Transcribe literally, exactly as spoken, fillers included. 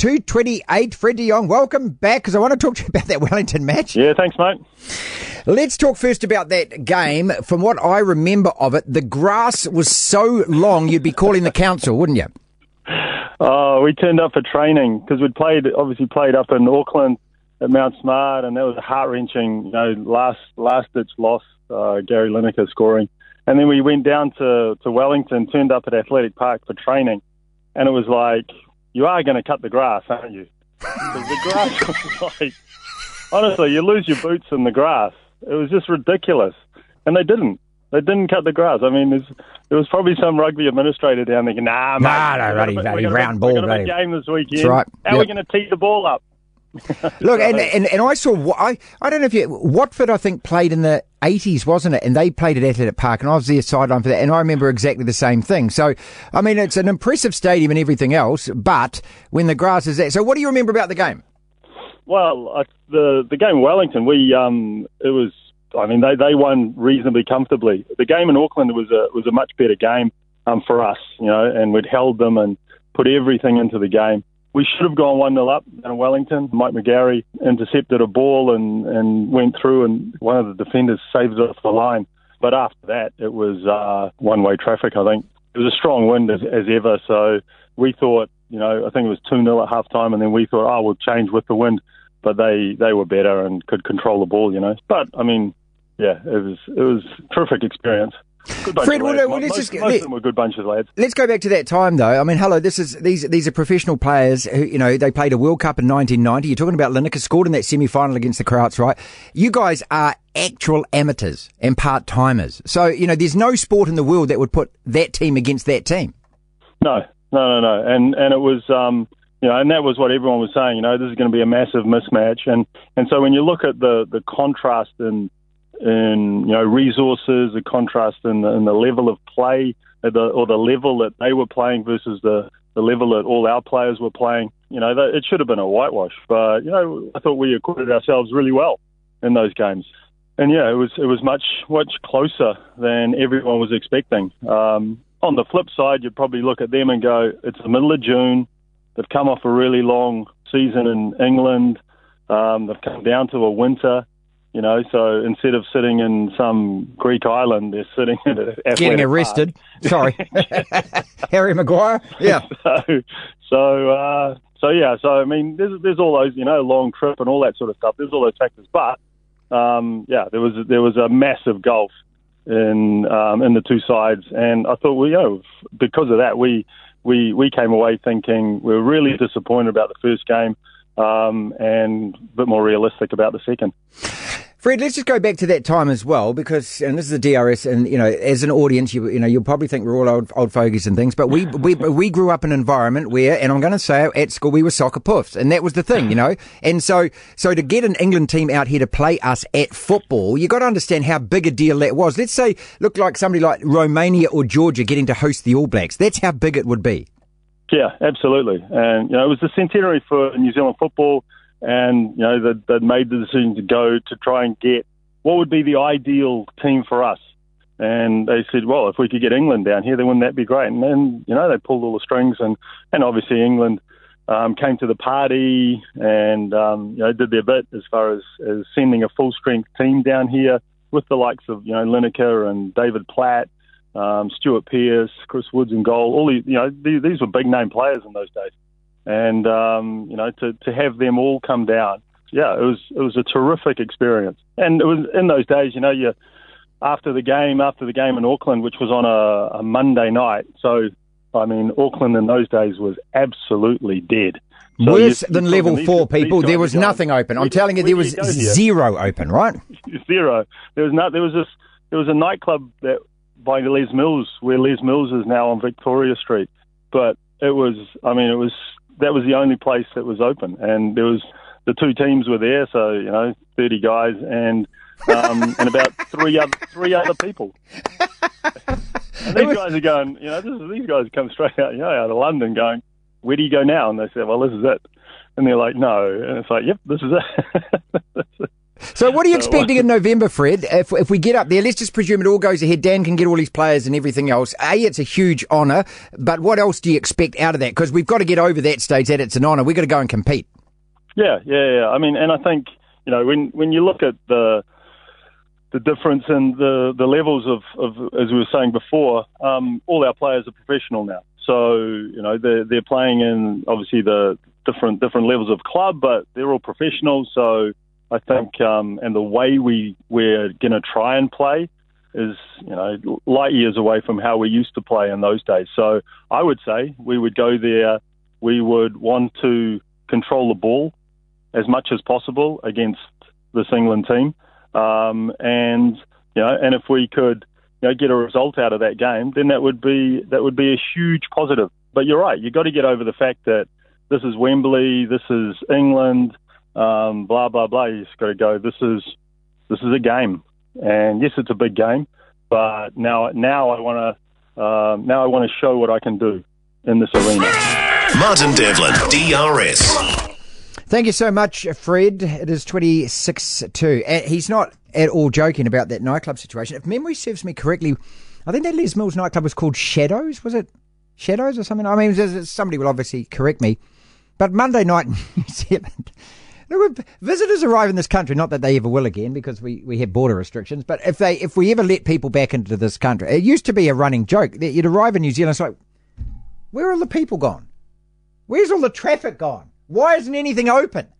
two twenty-eight, Fred De Jong, welcome back, because I want to talk to you about that Wellington match. Yeah, thanks, mate. Let's talk first about that game. From what I remember of it, the grass was so long you'd be calling the council, wouldn't you? Oh, we turned up for training, because we'd played, obviously played up in Auckland at Mount Smart, and that was a heart-wrenching, you know, last, last-ditch loss, uh, Gary Lineker scoring. And then we went down to, to Wellington, turned up at Athletic Park for training, and it was like... You are going to cut the grass, aren't you? Because the grass was like... Honestly, you lose your boots in the grass. It was just ridiculous. And they didn't. They didn't cut the grass. I mean, there was probably some rugby administrator down there going, nah, mate. Nah, no, bloody, bloody round ball, mate. We've got a big game this weekend. That's right. How yep. are we going to tee the ball up? Look, and, and, and I saw... I, I don't know if you... Watford, I think, played in the eighties, wasn't it? And they played at Athletic Park, and I was there sideline for that, and I remember exactly the same thing. So, I mean, it's an impressive stadium and everything else, but when the grass is that... So what do you remember about the game? Well, uh, the the game in Wellington, we... Um, it was... I mean, they, they won reasonably comfortably. The game in Auckland was a was a much better game um, for us, you know, and we'd held them and put everything into the game. We should have gone one nil up in Wellington. Mike McGarry intercepted a ball and, and went through, and one of the defenders saved it off the line. But after that, it was uh, one-way traffic, I think. It was a strong wind as, as ever, so we thought, you know, I think it was two nil at half-time, and then we thought, oh, we'll change with the wind. But they, they were better and could control the ball, you know. But, I mean, yeah, it was it was a terrific experience. Good bunch Fred, of lads. Well, let's most, just, most let, of them were good bunch of lads. Let's go back to that time, though. I mean, hello, this is these these are professional players who, you know, they played a World Cup in nineteen ninety. You're talking about Lineker, scored in that semi-final against the Croats, right? You guys are actual amateurs and part-timers. So, you know, there's no sport in the world that would put that team against that team. No, no, no, no. And and it was, um, you know, and that was what everyone was saying, you know, this is going to be a massive mismatch. And, and so when you look at the, the contrast in... in you know resources, the contrast in the, in the level of play, the, or the level that they were playing versus the, the level that all our players were playing. You know, they, it should have been a whitewash, but you know, I thought we acquitted ourselves really well in those games. And yeah, it was it was much much closer than everyone was expecting. Um, on the flip side, you'd probably look at them and go, it's the middle of June. They've come off a really long season in England. Um, they've come down to a winter. You know, so instead of sitting in some Greek island, they're sitting in an athletic Getting arrested. Park. Sorry. Harry Maguire. Yeah. So, so, uh, so yeah, so, I mean, there's, there's all those, you know, long trip and all that sort of stuff. There's all those factors. But, um, yeah, there was there was a massive gulf in um, in the two sides. And I thought, well, you know, because of that, we, we, we came away thinking we were really disappointed about the first game um, and a bit more realistic about the second. Fred, let's just go back to that time as well, because, and this is the D R S, and, you know, as an audience, you, you know, you'll probably think we're all old, old fogies and things, but we, we, we grew up in an environment where, and I'm going to say it, at school, we were soccer puffs, and that was the thing, you know? And so, so to get an England team out here to play us at football, you got to understand how big a deal that was. Let's say, look like somebody like Romania or Georgia getting to host the All Blacks. That's how big it would be. Yeah, absolutely. And, you know, it was the centenary for New Zealand football. And, you know, they, they made the decision to go to try and get what would be the ideal team for us. And they said, well, if we could get England down here, then wouldn't that be great? And then, you know, they pulled all the strings. And, and obviously England um, came to the party and, um, you know, did their bit as far as, as sending a full-strength team down here with the likes of, you know, Lineker and David Platt, um, Stuart Pearce, Chris Woods in goal. All these, you know, these, these were big-name players in those days. And, um, you know, to, to have them all come down, yeah, it was it was a terrific experience. And it was in those days, you know, you after the game, after the game in Auckland, which was on a, a Monday night. So, I mean, Auckland in those days was absolutely dead. So Worse you, than level four, people. There was nothing open. I'm telling you, there was zero open, right? Zero. There was not. There was this. There was a nightclub that by Les Mills, where Les Mills is now on Victoria Street. But it was, I mean, it was... that was the only place that was open, and there was the two teams were there, so you know, thirty guys and um, and about three other three other people. And these guys are going, you know, this is, these guys come straight out, you know, out of London, going, where do you go now? And they said, well, this is it. And they're like, no, and it's like, yep, this is it. So what are you expecting in November, Fred? If, if we get up there, let's just presume it all goes ahead. Dan can get all his players and everything else. A, it's a huge honour, but what else do you expect out of that? Because we've got to get over that stage that it's an honour. We've got to go and compete. Yeah, yeah, yeah. I mean, and I think, you know, when, when you look at the the difference in the, the levels of, of, as we were saying before, um, all our players are professional now. So, you know, they're, they're playing in, obviously, the different different levels of club, but they're all professional, so... I think, um, and the way we, we're going to try and play is, you know, light years away from how we used to play in those days. So I would say we would go there, we would want to control the ball as much as possible against this England team. Um, and, you know, and if we could, you know, get a result out of that game, then that would be, that would be a huge positive. But you're right, you've got to get over the fact that this is Wembley, this is England, Um, blah blah blah. You just got to go. This is this is a game, and yes, it's a big game. But now, now I want to uh, now I want to show what I can do in this arena. Martin Devlin, D R S. Thank you so much, Fred. It is twenty-six two. He's not at all joking about that nightclub situation. If memory serves me correctly, I think that Les Mills nightclub was called Shadows. Was it Shadows or something? I mean, somebody will obviously correct me. But Monday night in New Zealand. Visitors arrive in this country, not that they ever will again because we, we have border restrictions, but if they if we ever let people back into this country, it used to be a running joke that you'd arrive in New Zealand, it's like, where are all the people gone? Where's all the traffic gone? Why isn't anything open?